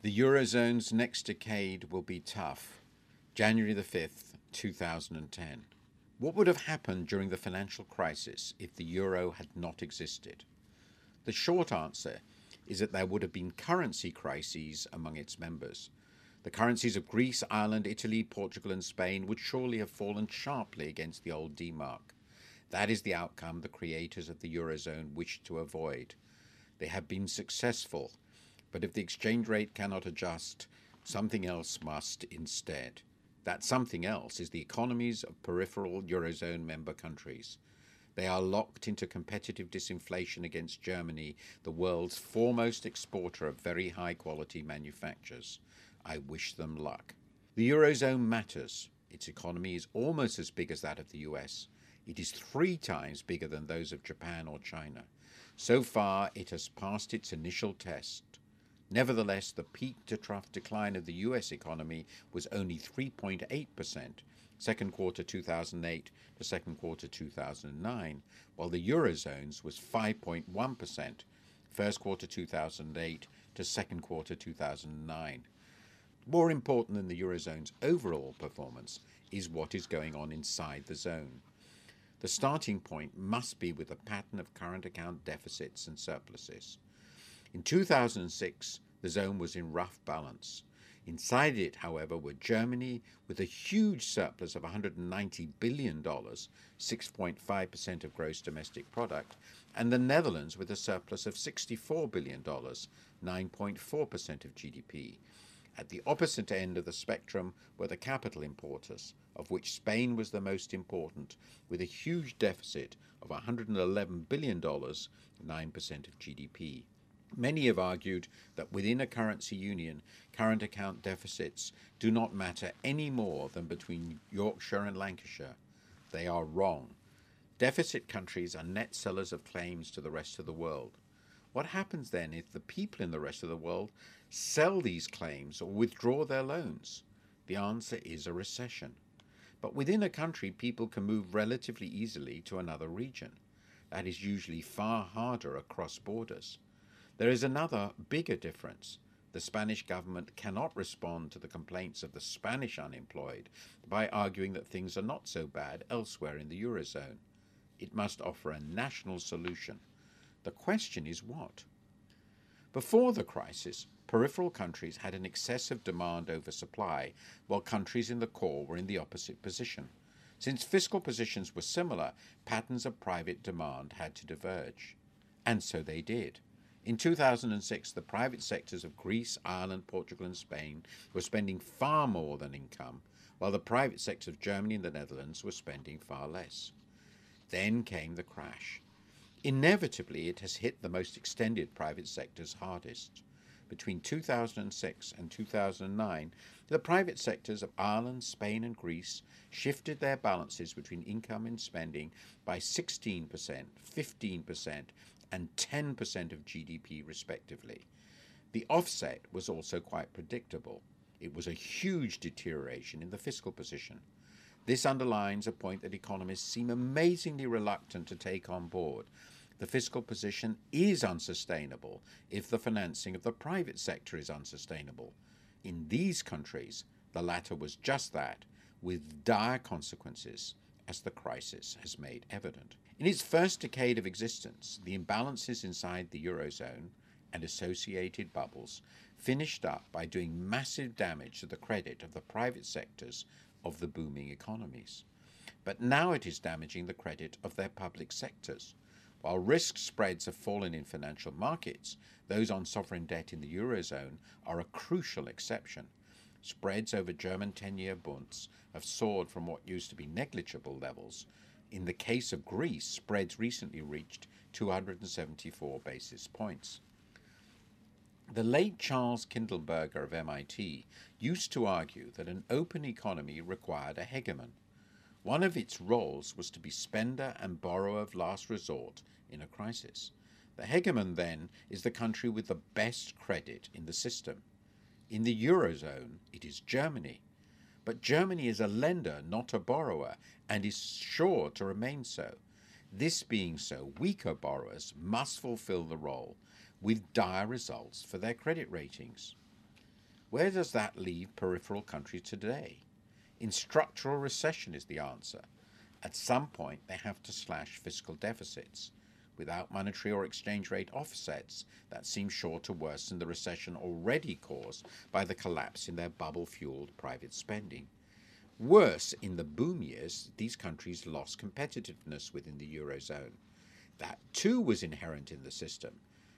The Eurozone's next decade will be tough. January the 5th, 2010. What would have happened during the financial crisis if the euro had not existed? The short answer is that there would have been currency crises among its members. The currencies of Greece, Ireland, Italy, Portugal and Spain would surely have fallen sharply against the old D-mark. That is the outcome the creators of the Eurozone wished to avoid. They have been successful. But if the exchange rate cannot adjust, something else must instead. That something else is the economies of peripheral Eurozone member countries. They are locked into competitive disinflation against Germany, the world's foremost exporter of very high-quality manufactures. I wish them luck. The Eurozone matters. Its economy is almost as big as that of the US. It is 3 times bigger than those of Japan or China. So far, it has passed its initial test. Nevertheless, the peak-to-trough decline of the U.S. economy was only 3.8%, second quarter 2008 to second quarter 2009, while the Eurozone's was 5.1%, first quarter 2008 to second quarter 2009. More important than the Eurozone's overall performance is what is going on inside the zone. The starting point must be with the pattern of current account deficits and surpluses. In 2006, the zone was in rough balance. Inside it, however, were Germany, with a huge surplus of $190 billion, 6.5% of gross domestic product, and the Netherlands with a surplus of $64 billion, 9.4% of GDP. At the opposite end of the spectrum were the capital importers, of which Spain was the most important, with a huge deficit of $111 billion, 9% of GDP. Many have argued that within a currency union, current account deficits do not matter any more than between Yorkshire and Lancashire. They are wrong. Deficit countries are net sellers of claims to the rest of the world. What happens then if the people in the rest of the world sell these claims or withdraw their loans? The answer is a recession. But within a country, people can move relatively easily to another region. That is usually far harder across borders. There is another, bigger difference. The Spanish government cannot respond to the complaints of the Spanish unemployed by arguing that things are not so bad elsewhere in the Eurozone. It must offer a national solution. The question is what? Before the crisis, peripheral countries had an excessive demand over supply, while countries in the core were in the opposite position. Since fiscal positions were similar, patterns of private demand had to diverge. And so they did. In 2006, the private sectors of Greece, Ireland, Portugal and Spain were spending far more than income, while the private sectors of Germany and the Netherlands were spending far less. Then came the crash. Inevitably, it has hit the most extended private sectors hardest. Between 2006 and 2009, the private sectors of Ireland, Spain and Greece shifted their balances between income and spending by 16%, 15%, and 10% of GDP respectively. The offset was also quite predictable. It was a huge deterioration in the fiscal position. This underlines a point that economists seem amazingly reluctant to take on board. The fiscal position is unsustainable if the financing of the private sector is unsustainable. In these countries, the latter was just that, with dire consequences, as the crisis has made evident. In its first decade of existence, the imbalances inside the Eurozone and associated bubbles finished up by doing massive damage to the credit of the private sectors of the booming economies. But now it is damaging the credit of their public sectors. While risk spreads have fallen in financial markets, those on sovereign debt in the Eurozone are a crucial exception. Spreads over German 10-year bunds have soared from what used to be negligible levels. In the case of Greece, spreads recently reached 274 basis points. The late Charles Kindleberger of MIT used to argue that an open economy required a hegemon. One of its roles was to be spender and borrower of last resort in a crisis. The hegemon, then, is the country with the best credit in the system. In the Eurozone, it is Germany. But Germany is a lender, not a borrower, and is sure to remain so. This being so, weaker borrowers must fulfill the role, with dire results for their credit ratings. Where does that leave peripheral countries today? In structural recession is the answer. At some point, they have to slash fiscal deficits. Without monetary or exchange rate offsets, that seems sure to worsen the recession already caused by the collapse in their bubble-fueled private spending. Worse, in the boom years, these countries lost competitiveness within the Eurozone. That, too, was inherent in the system.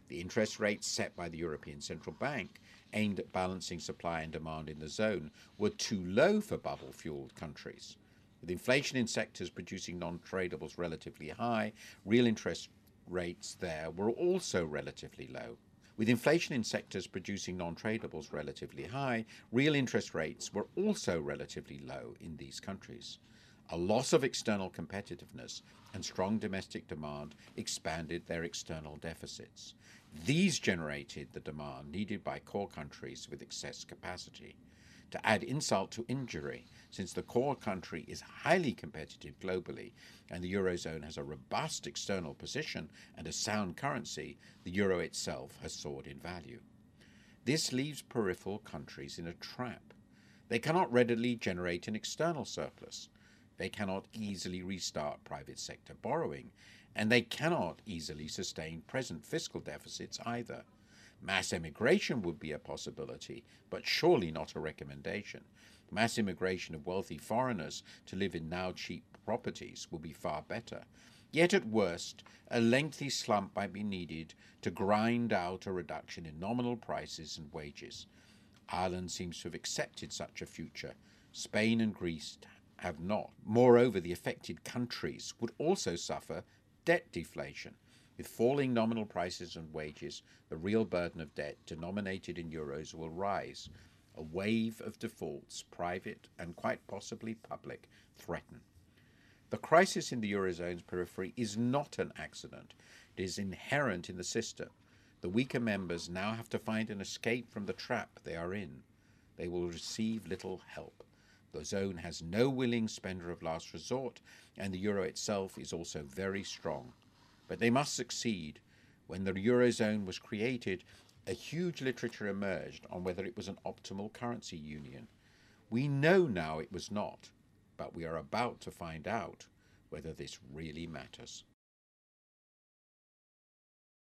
The interest rates set by the European Central Bank, aimed at balancing supply and demand in the zone, were too low for bubble-fueled countries. With inflation in sectors producing non-tradables relatively high, real interest rates there were also relatively low. With inflation in sectors producing non-tradables relatively high, real interest rates were also relatively low in these countries. A loss of external competitiveness and strong domestic demand expanded their external deficits. These generated the demand needed by core countries with excess capacity. To add insult to injury, since the core country is highly competitive globally and the Eurozone has a robust external position and a sound currency, the euro itself has soared in value. This leaves peripheral countries in a trap. They cannot readily generate an external surplus. They cannot easily restart private sector borrowing, and they cannot easily sustain present fiscal deficits either. Mass emigration would be a possibility, but surely not a recommendation. Mass immigration of wealthy foreigners to live in now cheap properties will be far better. Yet at worst, a lengthy slump might be needed to grind out a reduction in nominal prices and wages. Ireland seems to have accepted such a future. Spain and Greece have not. Moreover, the affected countries would also suffer debt deflation. With falling nominal prices and wages, the real burden of debt denominated in euros will rise. A wave of defaults, private and quite possibly public, threaten. The crisis in the Eurozone's periphery is not an accident. It is inherent in the system. The weaker members now have to find an escape from the trap they are in. They will receive little help. The zone has no willing spender of last resort, and the euro itself is also very strong. But they must succeed. When the eurozone was created, a huge literature emerged on whether it was an optimal currency union. We know now it was not, but we are about to find out whether this really matters.